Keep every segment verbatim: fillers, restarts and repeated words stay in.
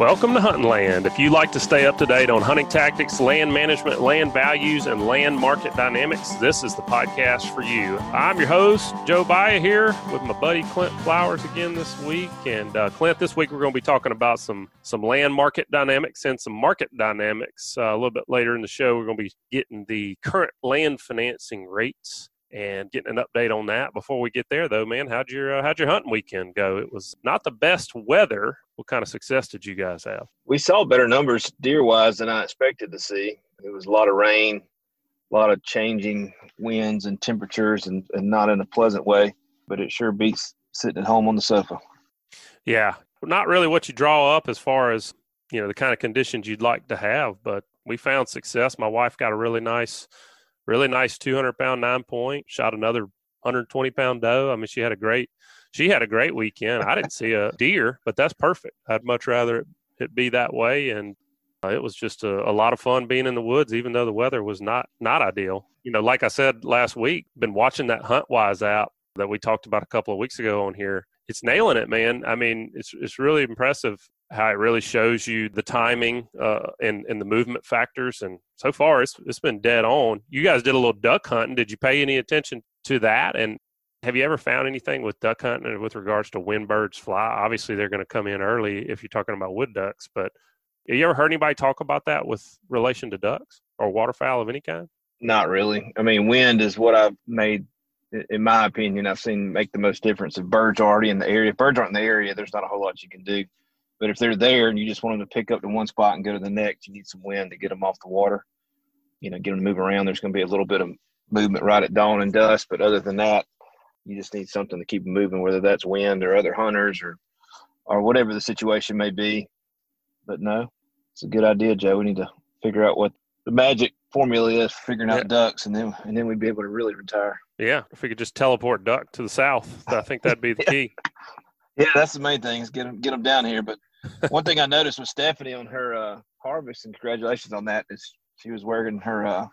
Welcome to Huntin' Land. If you'd like to stay up to date on hunting tactics, land management, land values, and land market dynamics, this is the podcast for you. I'm your host, Joe Baia, here with my buddy Clint Flowers again this week. And uh, Clint, this week we're going to be talking about some some land market dynamics and some market dynamics. Uh, a little bit later in the show, we're going to be getting the current land financing rates and getting an update on that. Before we get there, though, man, how'd your uh, how'd your hunting weekend go? It was not the best weather. What kind of success did you guys have? We saw better numbers deer-wise than I expected to see. It was a lot of rain, a lot of changing winds and temperatures, and, and not in a pleasant way. But it sure beats sitting at home on the sofa. Yeah, not really what you draw up as far as, you know, the kind of conditions you'd like to have. But we found success. My wife got a really nice. Really nice two hundred pound nine point, shot another one hundred twenty pound doe. I mean, she had a great, she had a great weekend. I didn't see a deer, but that's perfect. I'd much rather it be that way. And uh, it was just a, a lot of fun being in the woods, even though the weather was not, not ideal. You know, like I said last week, been watching that HuntWise app that we talked about a couple of weeks ago on here. It's nailing it, man. I mean, it's, it's really impressive how it really shows you the timing uh, and, and the movement factors. And so far, it's it's been dead on. You guys did a little duck hunting. Did you pay any attention to that? And have you ever found anything with duck hunting with regards to when birds fly? Obviously, they're going to come in early if you're talking about wood ducks. But have you ever heard anybody talk about that with relation to ducks or waterfowl of any kind? Not really. I mean, wind is what I've made, in my opinion, I've seen make the most difference. If birds are already in the area, if birds aren't in the area, there's not a whole lot you can do. But if they're there and you just want them to pick up to one spot and go to the next, you need some wind to get them off the water, you know, get them to move around. There's going to be a little bit of movement right at dawn and dusk. But other than that, you just need something to keep them moving, whether that's wind or other hunters or, or whatever the situation may be. But no, it's a good idea, Joe. We need to figure out what the magic formula is for figuring yeah. out ducks, and then and then we'd be able to really retire. Yeah, if we could just teleport duck to the south, I think that'd be the yeah. key. Yeah, that's the main thing is get them, get them down here. But one thing I noticed with Stephanie on her uh, harvest, and congratulations on that, is she was wearing her uh,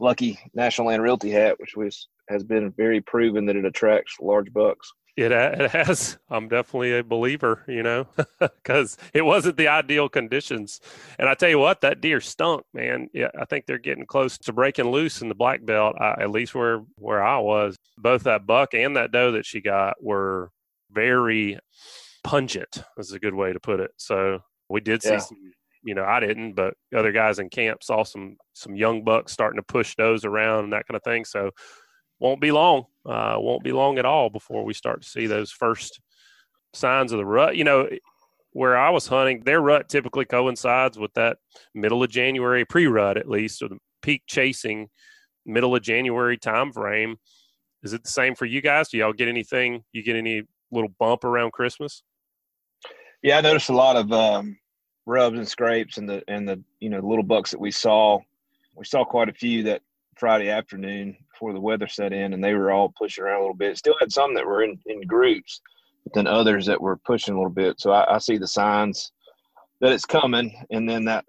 lucky National Land Realty hat, which was, has been very proven that it attracts large bucks. It, it has. I'm definitely a believer, you know, because it wasn't the ideal conditions. And I tell you what, that deer stunk, man. Yeah, I think they're getting close to breaking loose in the black belt, I, at least where, where I was. Both that buck and that doe that she got were very pungent, is a good way to put it. So we did see yeah. some, you know, I didn't, but other guys in camp saw some some young bucks starting to push those around and that kind of thing. So won't be long, uh, won't be long at all before we start to see those first signs of the rut. You know, where I was hunting, their rut typically coincides with that middle of January pre-rut, at least, or the peak chasing middle of January time frame. Is it the same for you guys? Do y'all get anything? You get any little bump around Christmas? Yeah, I noticed a lot of um, rubs and scrapes, and the and the you know little bucks that we saw. We saw quite a few that Friday afternoon before the weather set in, and they were all pushing around a little bit. Still had some that were in, in groups, but then others that were pushing a little bit. So I, I see the signs that it's coming. And then that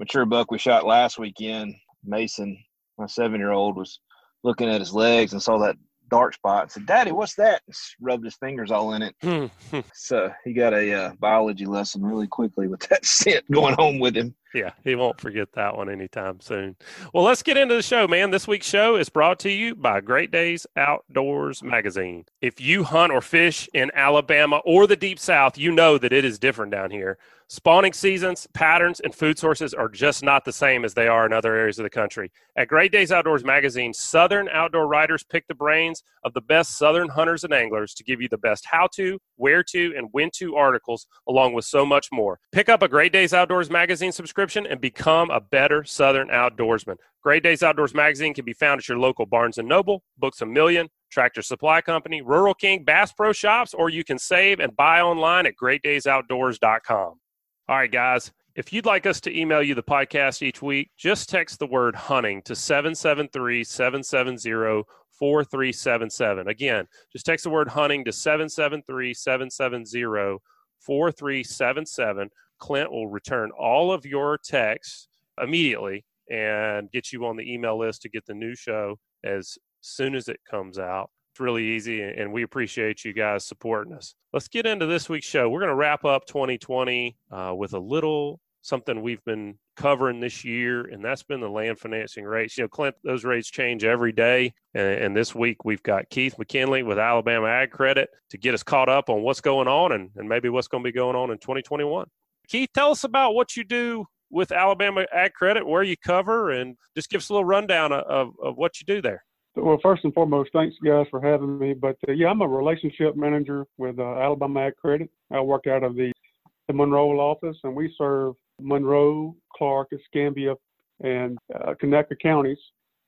mature buck we shot last weekend, Mason, my seven-year-old, was looking at his legs and saw that dark spot and said, "Daddy, what's that?" And rubbed his fingers all in it. So he got a uh, biology lesson really quickly with that scent going home with him. Yeah, he won't forget that one anytime soon. Well, let's get into the show, man. This week's show is brought to you by Great Days Outdoors Magazine. If you hunt or fish in Alabama or the Deep South, you know that it is different down here. Spawning seasons, patterns, and food sources are just not the same as they are in other areas of the country. At Great Days Outdoors Magazine, Southern outdoor writers pick the brains of the best Southern hunters and anglers to give you the best how-to, where-to, and when-to articles, along with so much more. Pick up a Great Days Outdoors Magazine subscription and become a better Southern outdoorsman. Great Days Outdoors Magazine can be found at your local Barnes and Noble, Books A Million, Tractor Supply Company, Rural King, Bass Pro Shops, or you can save and buy online at great days outdoors dot com. All right, guys, if you'd like us to email you the podcast each week, just text the word hunting to seven seven three, seven seven zero, four three seven seven. Again, just text the word hunting to seven seven three, seven seven zero, four three seven seven. Clint will return all of your texts immediately and get you on the email list to get the new show as soon as it comes out. It's really easy, and we appreciate you guys supporting us. Let's get into this week's show. We're going to wrap up twenty twenty uh, with a little something we've been covering this year, and that's been the land financing rates. You know, Clint, those rates change every day. And, and this week we've got Keith McKinley with Alabama Ag Credit to get us caught up on what's going on and, and maybe what's going to be going on in twenty twenty-one. Keith, tell us about what you do with Alabama Ag Credit, where you cover, and just give us a little rundown of, of what you do there. Well, first and foremost, thanks, guys, for having me. But, uh, yeah, I'm a relationship manager with uh, Alabama Ag Credit. I work out of the, the Monroe office, and we serve Monroe, Clark, Escambia, and uh, Connecticut counties,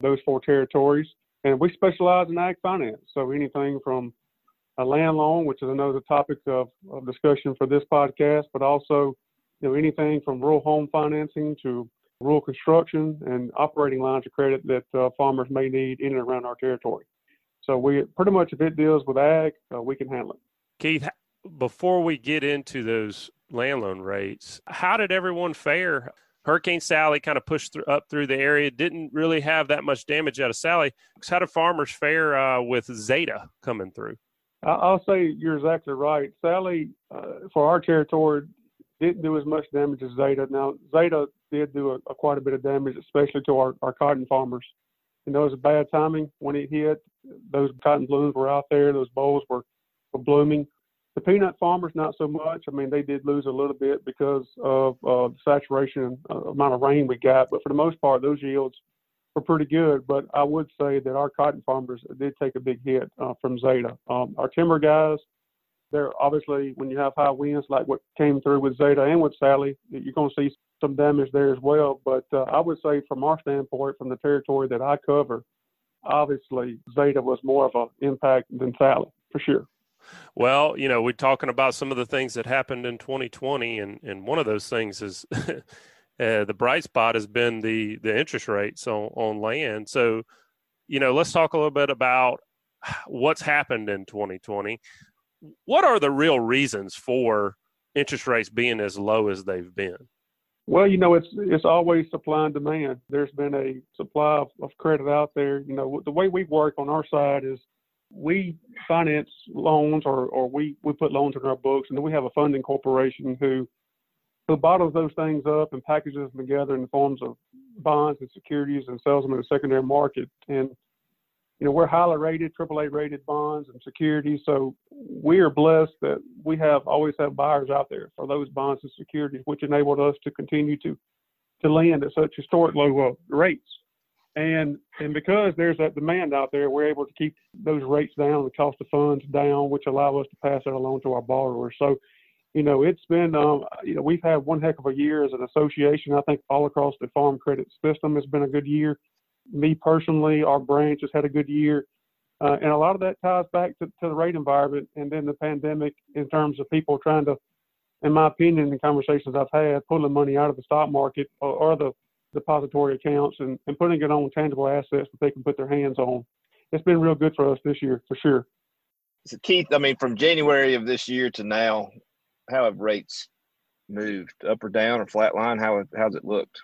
those four territories. And we specialize in ag finance, so anything from a land loan, which is another topic of, of discussion for this podcast, but also, you know, anything from rural home financing to rural construction and operating lines of credit that uh, farmers may need in and around our territory. So we pretty much, if it deals with ag, uh, we can handle it. Keith, before we get into those land loan rates, how did everyone fare? Hurricane Sally kind of pushed through, up through the area, didn't really have that much damage out of Sally. How did farmers fare uh, with Zeta coming through? I'll say you're exactly right. Sally, uh, for our territory, didn't do as much damage as Zeta. Now, Zeta did do a, a quite a bit of damage, especially to our, our cotton farmers. You know, it was bad timing when it hit. Those cotton blooms were out there. Those bolls were, were blooming. The peanut farmers, not so much. I mean, they did lose a little bit because of uh, the saturation uh, amount of rain we got. But for the most part, those yields were pretty good. But I would say that our cotton farmers did take a big hit uh, from Zeta. Um, our timber guys, they're obviously, when you have high winds like what came through with Zeta and with Sally, you're going to see some damage there as well. But uh, I would say from our standpoint, from the territory that I cover, obviously Zeta was more of an impact than Sally, for sure. Well, you know, we're talking about some of the things that happened in twenty twenty, and, and one of those things is uh, the bright spot has been the the interest rates on, on land. So, you know, let's talk a little bit about what's happened in twenty twenty. What are the real reasons for interest rates being as low as they've been? Well, you know, it's it's always supply and demand. There's been a supply of, of credit out there. You know, the way we work on our side is we finance loans, or, or we, we put loans in our books, and then we have a funding corporation who who bottles those things up and packages them together in the forms of bonds and securities and sells them in the secondary market. And, you know, we're highly rated, triple A rated bonds and securities. So we are blessed that we have always have buyers out there for those bonds and securities, which enabled us to continue to, to lend at such historic low rates. And and because there's that demand out there, we're able to keep those rates down, the cost of funds down, which allow us to pass that along to our borrowers. So, you know, it's been, um, you know, we've had one heck of a year as an association. I think all across the farm credit system has been a good year. Me personally, our branch has had a good year. Uh, and a lot of that ties back to, to the rate environment and then the pandemic in terms of people trying to, in my opinion, the conversations I've had, pulling money out of the stock market or, or the depository accounts and, and putting it on tangible assets that they can put their hands on. It's been real good for us this year, for sure. So Keith, I mean, from January of this year to now, how have rates moved, up or down or flat line? How how's it looked?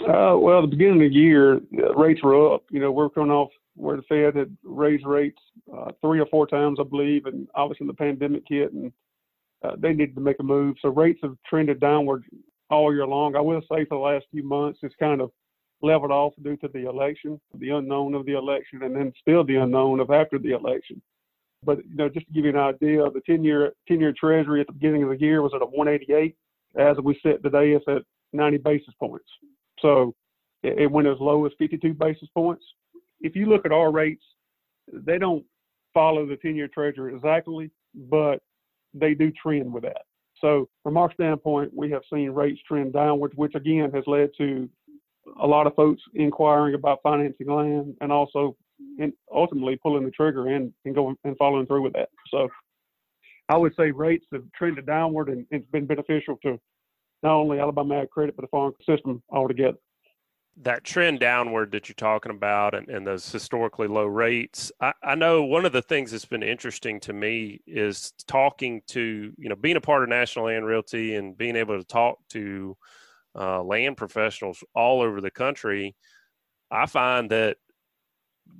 Uh, well, at the beginning of the year, rates were up. You know, we're coming off where the Fed had raised rates uh, three or four times, I believe, and obviously the pandemic hit and uh, they needed to make a move. So rates have trended downward all year long. I will say for the last few months, it's kind of leveled off due to the election, the unknown of the election, and then still the unknown of after the election. But, you know, just to give you an idea, the ten-year ten-year Treasury at the beginning of the year was at a one eighty-eight. As we sit today, it's at ninety basis points. So it, it went as low as fifty-two basis points. If you look at our rates, they don't follow the ten-year Treasury exactly, but they do trend with that. So from our standpoint, we have seen rates trend downwards, which again has led to a lot of folks inquiring about financing land and also in ultimately pulling the trigger and, and going and following through with that. So I would say rates have trended downward and it's been beneficial to not only Alabama Ag Credit, but the farm system altogether. That trend downward that you're talking about and, and those historically low rates, I, I know one of the things that's been interesting to me is talking to, you know, being a part of National Land Realty and being able to talk to uh, land professionals all over the country. I find that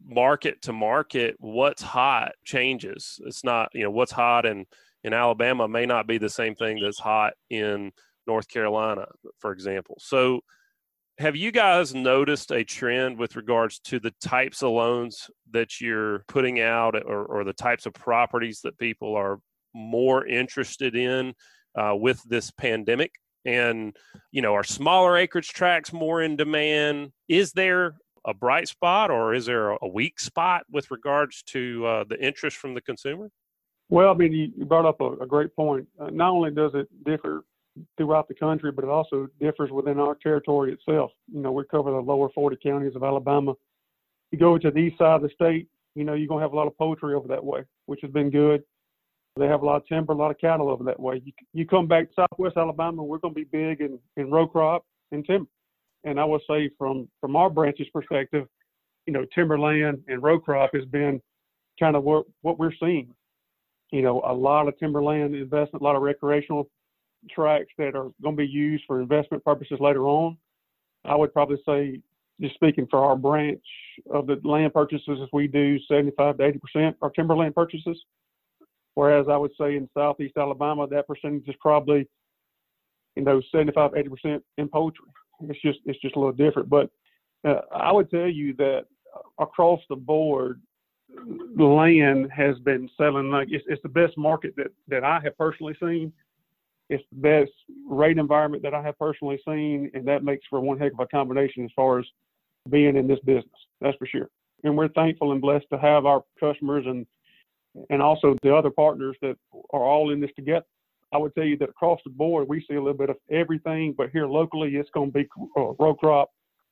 market to market, what's hot changes. It's not, you know, what's hot in, in Alabama may not be the same thing that's hot in North Carolina, for example. So have you guys noticed a trend with regards to the types of loans that you're putting out, or, or the types of properties that people are more interested in uh, with this pandemic? And, you know, are smaller acreage tracts more in demand? Is there a bright spot, or is there a weak spot with regards to uh, the interest from the consumer? Well, I mean, you brought up a, a great point. Uh, not only does it differ throughout the country, but it also differs within our territory itself. You know, we cover the lower forty counties of Alabama. You go to the east side of the state, you know, you're going to have a lot of poultry over that way, which has been good. They have a lot of timber, a lot of cattle over that way. You, you come back to southwest Alabama, we're going to be big in, in row crop and timber. And I would say from, from our branch's perspective, you know, timberland and row crop has been kind of what, what we're seeing. You know, a lot of timberland investment, a lot of recreational tracts that are going to be used for investment purposes later on. I would probably say, just speaking for our branch, of the land purchases we do, seventy-five to eighty percent are timberland purchases. Whereas I would say in southeast Alabama, that percentage is probably, you know, seventy-five, eighty percent in poultry. It's just it's just a little different. But uh, I would tell you that across the board, land has been selling like it's, it's the best market that, that I have personally seen. It's the best rate environment that I have personally seen, and that makes for one heck of a combination as far as being in this business. That's for sure. And we're thankful and blessed to have our customers and and also the other partners that are all in this together. I would tell you that across the board, we see a little bit of everything, but here locally, it's going to be row crop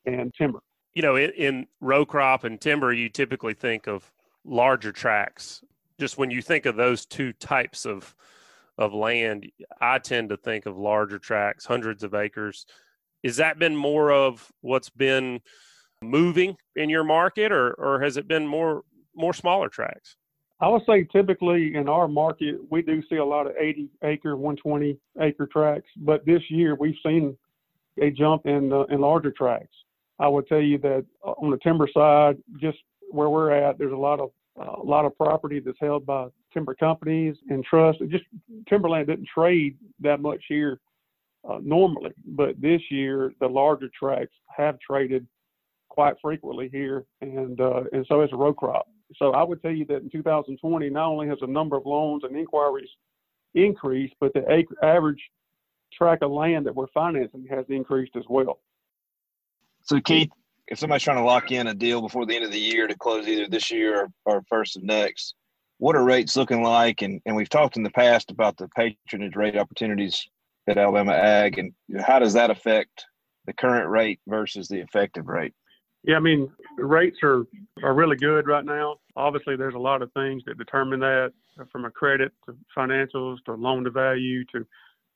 and timber. You know, in, in row crop and timber, you typically think of larger tracts. Just when you think of those two types of of land, I tend to think of larger tracts, hundreds of acres. Is that been more of what's been moving in your market, or or has it been more more smaller tracts? I would say typically in our market, we do see a lot of eighty acre, one hundred twenty acre tracts, but this year we've seen a jump in uh, in larger tracts. I would tell you that on the timber side, just where we're at, there's a lot of uh, a lot of property that's held by timber companies and trusts. Just timberland didn't trade that much here uh, normally, but this year the larger tracts have traded quite frequently here, and uh, and so it's a row crop. So I would tell you that in two thousand twenty, not only has the number of loans and inquiries increased, but the acre, average tract of land that we're financing has increased as well. So Keith, if somebody's trying to lock in a deal before the end of the year to close either this year or, or first of next, what are rates looking like? And, and we've talked in the past about the patronage rate opportunities at Alabama Ag, and how does that affect the current rate versus the effective rate? Yeah, I mean, rates are, are really good right now. Obviously, there's a lot of things that determine that, from a credit to financials to loan to value to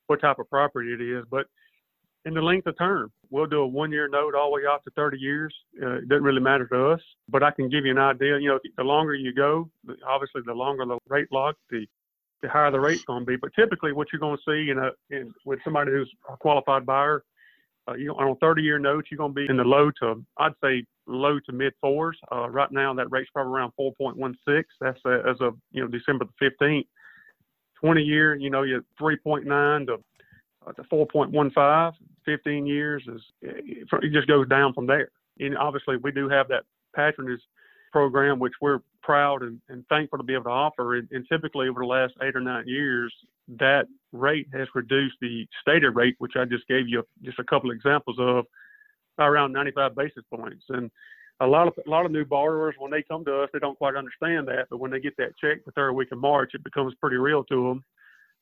what type of property it is. But in the length of term, we'll do a one-year note all the way out to thirty years. Uh, it doesn't really matter to us, but I can give you an idea. You know, the longer you go, obviously, the longer the rate lock, the, the higher the rate's going to be. But typically, what you're going to see in a in, with somebody who's a qualified buyer, Uh, you know, on a thirty-year note, you're going to be in the low to, I'd say, low to mid fours. Uh, right now, that rate's probably around four point one six. That's a, as of you know December the fifteenth. twenty-year, you know, you're three point nine to, uh, to four point one five. fifteen years is it, it just goes down from there. And obviously, we do have that patronage program, which we're proud and, and thankful to be able to offer. And, and typically, over the last eight or nine years, that rate has reduced the stated rate, which I just gave you just a couple examples of, by around ninety-five basis points. And a lot of a lot of new borrowers, when they come to us, they don't quite understand that. But when they get that check the third week of March, it becomes pretty real to them.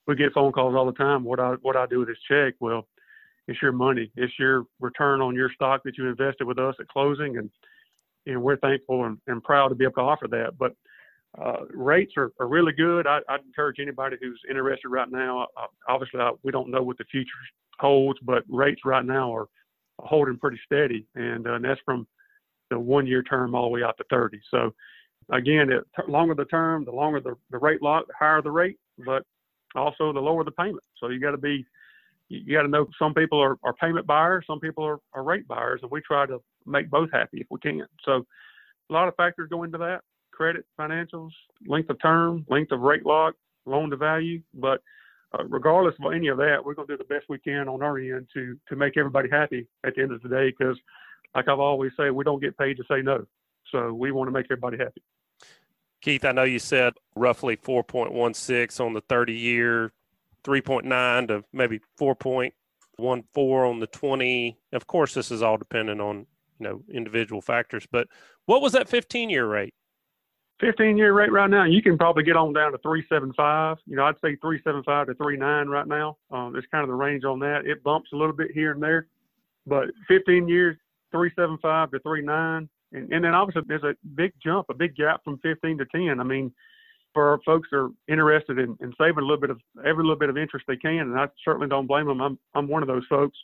We get phone calls all the time. What I what I do with this check? Well, it's your money. It's your return on your stock that you invested with us at closing, and and we're thankful and, and proud to be able to offer that. But Uh, rates are, are really good. I, I'd encourage anybody who's interested right now. Uh, obviously, I, we don't know what the future holds, but rates right now are holding pretty steady, and, uh, and that's from the one-year term all the way out to thirty. So, again, the t- longer the term, the longer the, the rate lock, the higher the rate, but also the lower the payment. So you got to be, you got to know some people are, are payment buyers, some people are, are rate buyers, and we try to make both happy if we can. So a lot of factors go into that: credit, financials, length of term, length of rate lock, loan to value. But uh, regardless of any of that, we're going to do the best we can on our end to to make everybody happy at the end of the day, because like I've always said, we don't get paid to say no. So we want to make everybody happy. Keith, I know you said roughly four point one six on the thirty-year, three point nine to maybe four point one four on the twenty. Of course, this is all dependent on, you know, individual factors. But what was that fifteen-year rate? fifteen-year rate right now, you can probably get on down to three seventy-five. You know, I'd say three seventy-five to three ninety right now. Um, it's kind of the range on that. It bumps a little bit here and there. But fifteen years, three seventy-five to three ninety. And, and then obviously there's a big jump, a big gap from fifteen to ten. I mean, for folks that are interested in, in saving a little bit of every little bit of interest they can, and I certainly don't blame them. I'm I'm one of those folks.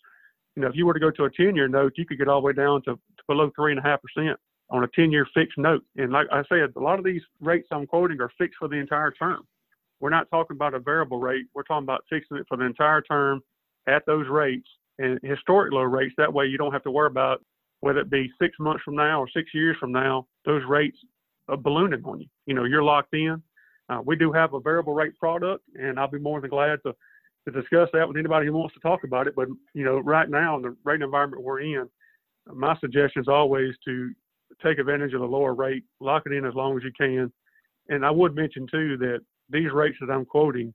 You know, if you were to go to a ten-year note, you could get all the way down to, to below three and a half percent on a ten-year fixed note. And like I said, a lot of these rates I'm quoting are fixed for the entire term. We're not talking about a variable rate. We're talking about fixing it for the entire term at those rates and historic low rates. That way you don't have to worry about whether it be six months from now or six years from now, those rates are ballooning on you. You know, you're locked in. Uh, we do have a variable rate product, and I'll be more than glad to, to discuss that with anybody who wants to talk about it. But, you know, right now in the rate environment we're in, my suggestion is always to take advantage of the lower rate, lock it in as long as you can. And I would mention, too, that these rates that I'm quoting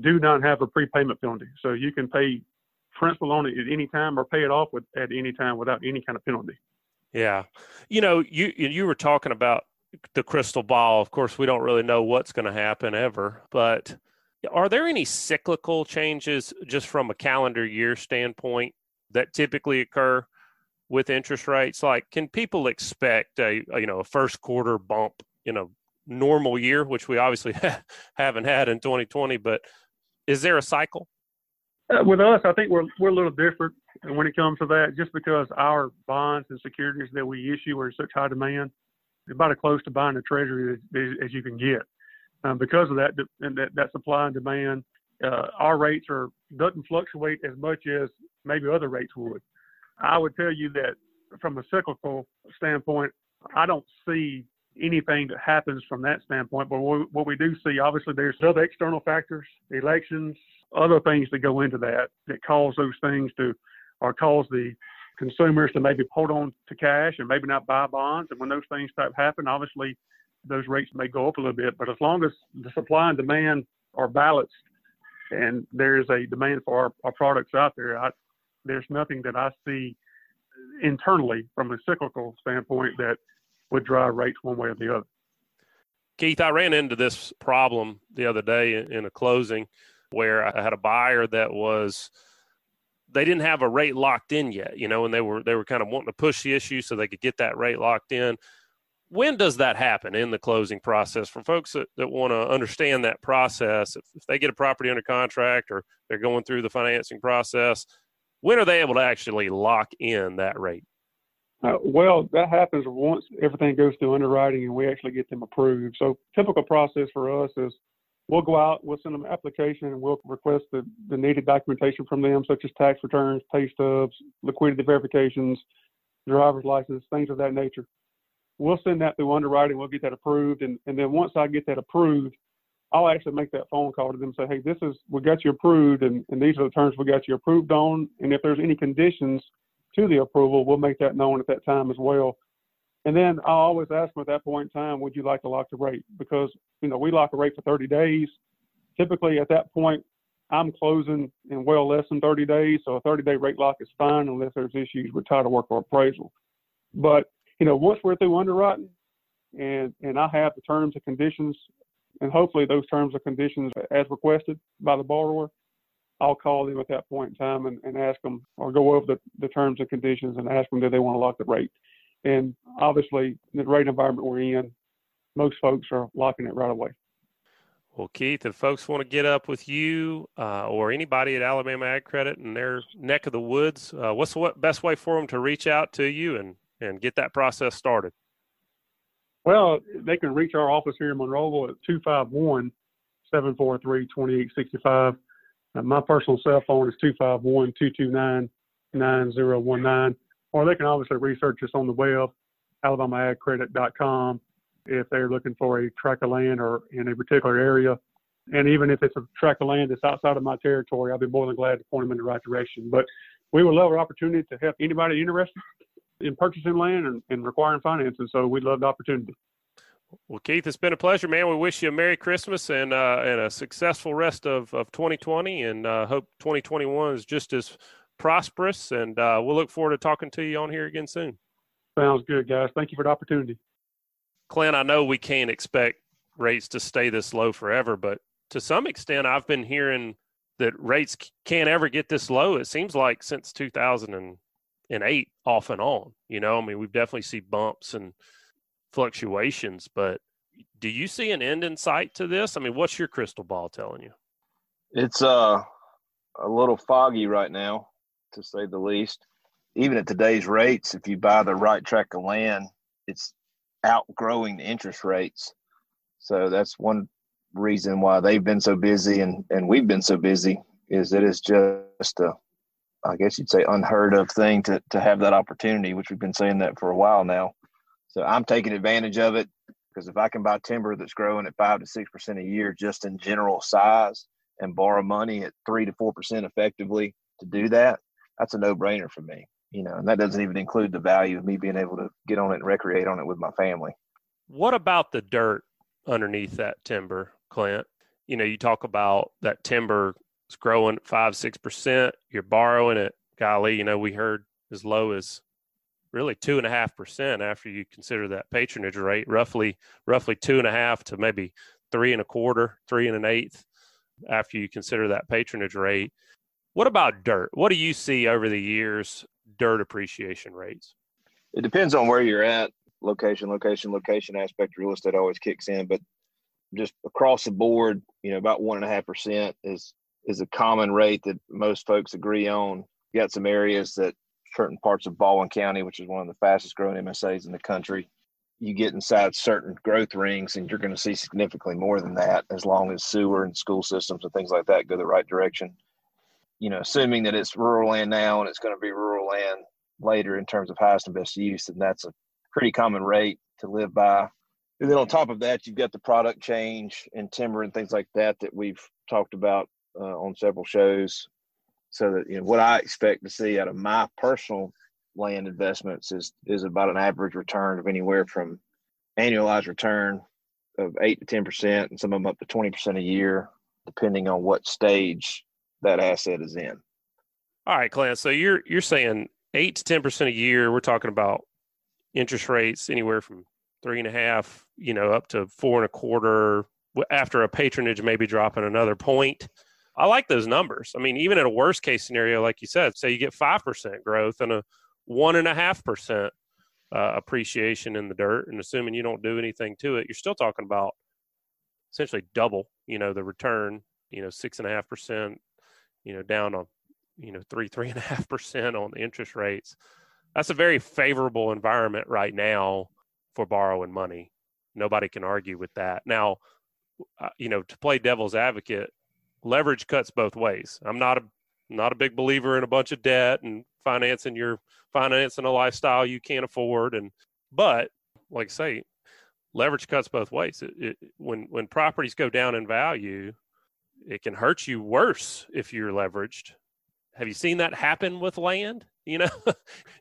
do not have a prepayment penalty. So you can pay principal on it at any time or pay it off with, at any time without any kind of penalty. Yeah. You know, you you were talking about the crystal ball. Of course, we don't really know what's going to happen ever, but are there any cyclical changes just from a calendar year standpoint that typically occur with interest rates? Like, can people expect a, you know, a first quarter bump in a normal year, which we obviously haven't had in twenty twenty, but is there a cycle? Uh, with us, I think we're we're a little different when it comes to that, just because our bonds and securities that we issue are in such high demand. It's about as close to buying a treasury as, as you can get. Um, because of that, and that, that supply and demand, uh, our rates are doesn't fluctuate as much as maybe other rates would. I would tell you that from a cyclical standpoint, I don't see anything that happens from that standpoint. But what, what we do see, obviously, there's other external factors, elections, other things that go into that, that cause those things to, or cause the consumers to maybe hold on to cash and maybe not buy bonds. And when those things type happen, obviously those rates may go up a little bit, but as long as the supply and demand are balanced and there's a demand for our, our products out there, I, there's nothing that I see internally from a cyclical standpoint that would drive rates one way or the other. Keith, I ran into this problem the other day in a closing where I had a buyer that was, they didn't have a rate locked in yet, you know, and they were they were kind of wanting to push the issue so they could get that rate locked in. When does that happen in the closing process? For folks that, that want to understand that process, if, if they get a property under contract or they're going through the financing process, when are they able to actually lock in that rate? Uh, well, that happens once everything goes through underwriting and we actually get them approved. So typical process for us is, we'll go out, we'll send them an application, and we'll request the, the needed documentation from them, such as tax returns, pay stubs, liquidity verifications, driver's license, things of that nature. We'll send that through underwriting, we'll get that approved, and, and then once I get that approved, I'll actually make that phone call to them and say, hey, this is, we got you approved, and, and these are the terms we got you approved on, and if there's any conditions to the approval, we'll make that known at that time as well. And then I always ask them at that point in time, would you like to lock the rate? Because, you know, we lock a rate for thirty days. Typically at that point, I'm closing in well less than thirty days. So a thirty-day rate lock is fine unless there's issues with title work or appraisal. But, you know, once we're through underwriting and, and I have the terms and conditions, and hopefully those terms and conditions as requested by the borrower, I'll call them at that point in time and, and ask them, or go over the, the terms and conditions and ask them, do they want to lock the rate? And obviously, the rate environment we're in, most folks are locking it right away. Well, Keith, if folks want to get up with you uh, or anybody at Alabama Ag Credit in their neck of the woods, uh, what's the best way for them to reach out to you and, and get that process started? Well, they can reach our office here in Monroeville at two five one, seven four three, two eight six five. Uh, my personal cell phone is two five one, two two nine, nine zero one nine. Or they can obviously research us on the web alabama ag credit dot com if they're looking for a tract of land or in a particular area. And even if it's a tract of land that's outside of my territory, I'll be more than glad to point them in the right direction. But we would love an opportunity to help anybody interested in purchasing land and, and requiring financing. So we'd love the opportunity. Well, Keith, it's been a pleasure, man. We wish you a Merry Christmas and uh, and a successful rest of, of twenty twenty, and uh, hope twenty twenty-one is just as prosperous. And uh, we'll look forward to talking to you on here again soon. Sounds good, guys. Thank you for the opportunity. Clint, I know we can't expect rates to stay this low forever, but to some extent, I've been hearing that rates can't ever get this low. It seems like since two thousand eight, off and on. You know, I mean, we've definitely seen bumps and fluctuations, but do you see an end in sight to this? I mean, what's your crystal ball telling you? It's uh, a little foggy right now, to say the least. Even at today's rates, if you buy the right tract of land, it's outgrowing the interest rates. So that's one reason why they've been so busy and, and we've been so busy, is that it's just a, I guess you'd say, unheard of thing to, to have that opportunity, which we've been saying that for a while now. So I'm taking advantage of it, because if I can buy timber that's growing at five to six percent a year, just in general size, and borrow money at three to four percent effectively to do that, that's a no-brainer for me. You know, and that doesn't even include the value of me being able to get on it and recreate on it with my family. What about the dirt underneath that timber, Clint? You know, you talk about that timber is growing at five, six percent. You're borrowing it. Golly, you know, we heard as low as really two and a half percent after you consider that patronage rate, roughly, roughly two and a half to maybe three and a quarter, three and an eighth after you consider that patronage rate. What about dirt? What do you see over the years, dirt appreciation rates? It depends on where you're at. Location, location, location aspect of real estate always kicks in, but just across the board, you know, about one and a half percent is, is a common rate that most folks agree on. You got some areas that, certain parts of Baldwin County, which is one of the fastest growing M S As in the country, you get inside certain growth rings and you're going to see significantly more than that, as long as sewer and school systems and things like that go the right direction. You know, assuming that it's rural land now and it's going to be rural land later in terms of highest and best use, and that's a pretty common rate to live by. And then on top of that, you've got the product change and timber and things like that that we've talked about uh, on several shows. So that, you know, what I expect to see out of my personal land investments is is about an average return of anywhere from annualized return of eight to ten percent, and some of them up to twenty percent a year, depending on what stage that asset is in. All right, Clint. So you're you're saying eight to ten percent a year. We're talking about interest rates anywhere from three and a half, you know, up to four and a quarter, after a patronage maybe dropping another point. I like those numbers. I mean, even at a worst case scenario, like you said, say you get five percent growth and a one and a half percent appreciation in the dirt, and assuming you don't do anything to it, you're still talking about essentially double, you know, the return, you know, six and a half percent, you know, down on, you know, three, three and a half percent on the interest rates. That's a very favorable environment right now for borrowing money. Nobody can argue with that. Now, you know, to play devil's advocate, leverage cuts both ways. I'm not a not a big believer in a bunch of debt and financing your financing a lifestyle you can't afford. And but like I say, leverage cuts both ways. It, it, when when properties go down in value, it can hurt you worse if you're leveraged. Have you seen that happen with land? You know,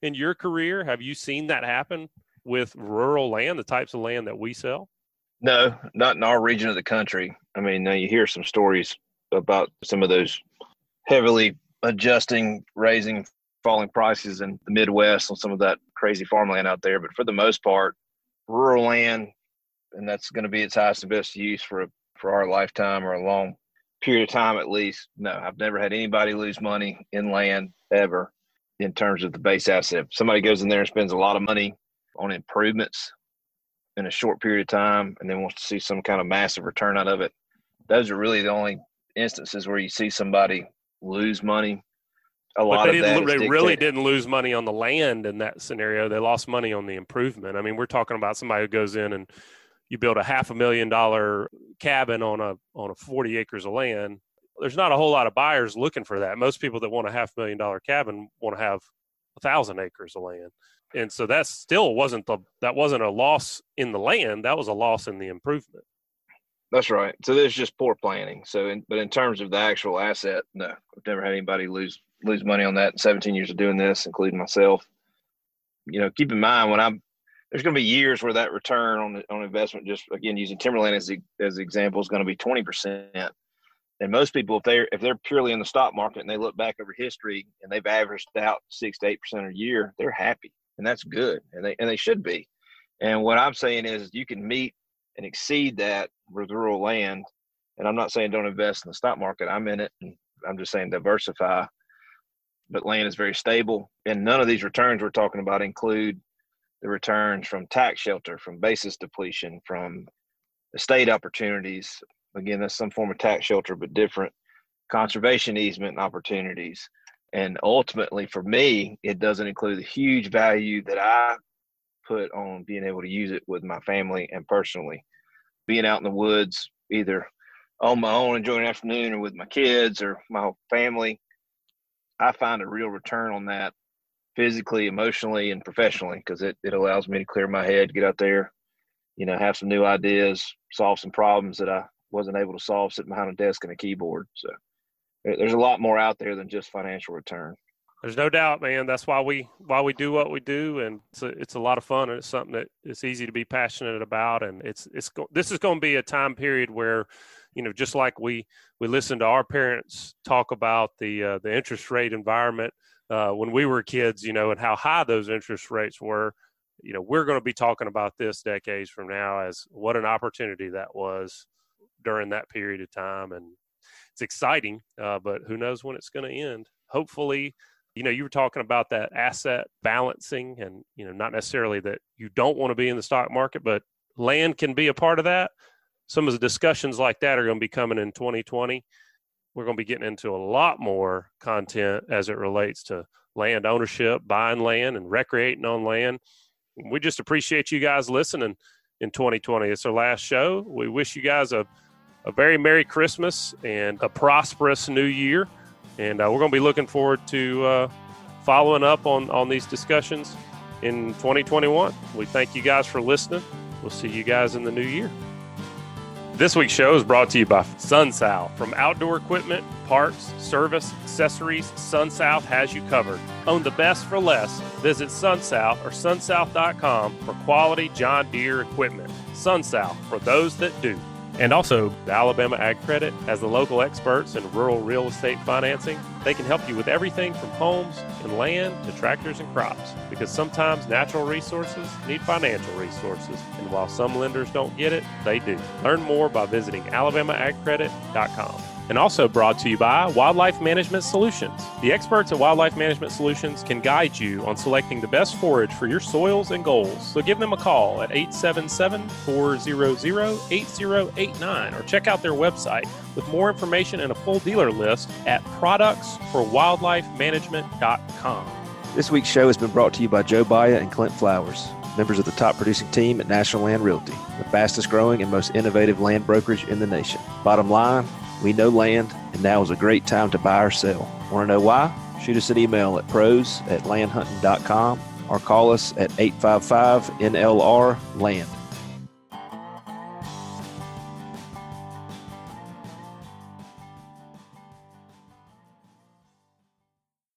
in your career, have you seen that happen with rural land, the types of land that we sell? No, not in our region of the country. I mean, now you hear some stories about some of those heavily adjusting, raising, falling prices in the Midwest on some of that crazy farmland out there. But for the most part, rural land, and that's going to be its highest and best use for, for our lifetime or a long period of time at least. No, I've never had anybody lose money in land ever in terms of the base asset. If somebody goes in there and spends a lot of money on improvements in a short period of time and then wants to see some kind of massive return out of it, those are really the only instances where you see somebody lose money. A lot of that, they really didn't lose money on the land in that scenario. They lost money on the improvement. I mean, we're talking about somebody who goes in and you build a half a million dollar cabin on a on a forty acres of land. There's not a whole lot of buyers looking for that. Most people that want a half million dollar cabin want to have thousand acres of land. And so that still wasn't the, that wasn't a loss in the land. That was a loss in the improvement. That's right. So there's just poor planning. So, in, but in terms of the actual asset, no, I've never had anybody lose, lose money on that in seventeen years of doing this, including myself. You know, keep in mind when I'm, there's going to be years where that return on on investment, just again, using timberland as the, as the example, is going to be twenty percent. And most people, if they're, if they're purely in the stock market and they look back over history and they've averaged out six to eight percent a year, they're happy. And that's good. And they, and they should be. And what I'm saying is you can meet and exceed that with rural land. And I'm not saying don't invest in the stock market. I'm in it. And I'm just saying diversify. But land is very stable. And none of these returns we're talking about include the returns from tax shelter, from basis depletion, from estate opportunities. Again, that's some form of tax shelter, but different. Conservation easement opportunities. And ultimately, for me, it doesn't include the huge value that I put on being able to use it with my family and personally. Being out in the woods, either on my own, enjoying an afternoon, or with my kids or my whole family, I find a real return on that physically, emotionally, and professionally, because it, it allows me to clear my head, get out there, you know, have some new ideas, solve some problems that I wasn't able to solve sitting behind a desk and a keyboard. So there's a lot more out there than just financial return. There's no doubt, man. That's why we why we do what we do, and it's a, it's a lot of fun, and it's something that it's easy to be passionate about. And it's it's this is going to be a time period where, you know, just like we we listened to our parents talk about the uh, the interest rate environment uh, when we were kids, you know, and how high those interest rates were. You know, we're going to be talking about this decades from now as what an opportunity that was during that period of time, and it's exciting, uh, but who knows when it's going to end. Hopefully, you know, you were talking about that asset balancing and, you know, not necessarily that you don't want to be in the stock market, but land can be a part of that. Some of the discussions like that are going to be coming in twenty twenty. We're going to be getting into a lot more content as it relates to land ownership, buying land and recreating on land. We just appreciate you guys listening in twenty twenty. It's our last show. We wish you guys a A very Merry Christmas and a prosperous new year. And uh, we're going to be looking forward to uh, following up on, on these discussions in twenty twenty-one. We thank you guys for listening. We'll see you guys in the new year. This week's show is brought to you by SunSouth. From outdoor equipment, parts, service, accessories, SunSouth has you covered. Own the best for less. Visit SunSouth or sun south dot com for quality John Deere equipment. SunSouth, for those that do. And also, the Alabama Ag Credit, as the local experts in rural real estate financing, they can help you with everything from homes and land to tractors and crops, because sometimes natural resources need financial resources. And while some lenders don't get it, they do. Learn more by visiting alabama ag credit dot com. And also brought to you by Wildlife Management Solutions. The experts at Wildlife Management Solutions can guide you on selecting the best forage for your soils and goals. So give them a call at eight seven seven, four zero zero, eight zero eight nine or check out their website with more information and a full dealer list at products for wildlife management dot com. This week's show has been brought to you by Joe Baia and Clint Flowers, members of the top producing team at National Land Realty, the fastest growing and most innovative land brokerage in the nation. Bottom line, we know land, and now is a great time to buy or sell. Want to know why? Shoot us an email at pros at land hunting dot com or call us at eight five five N L R LAND.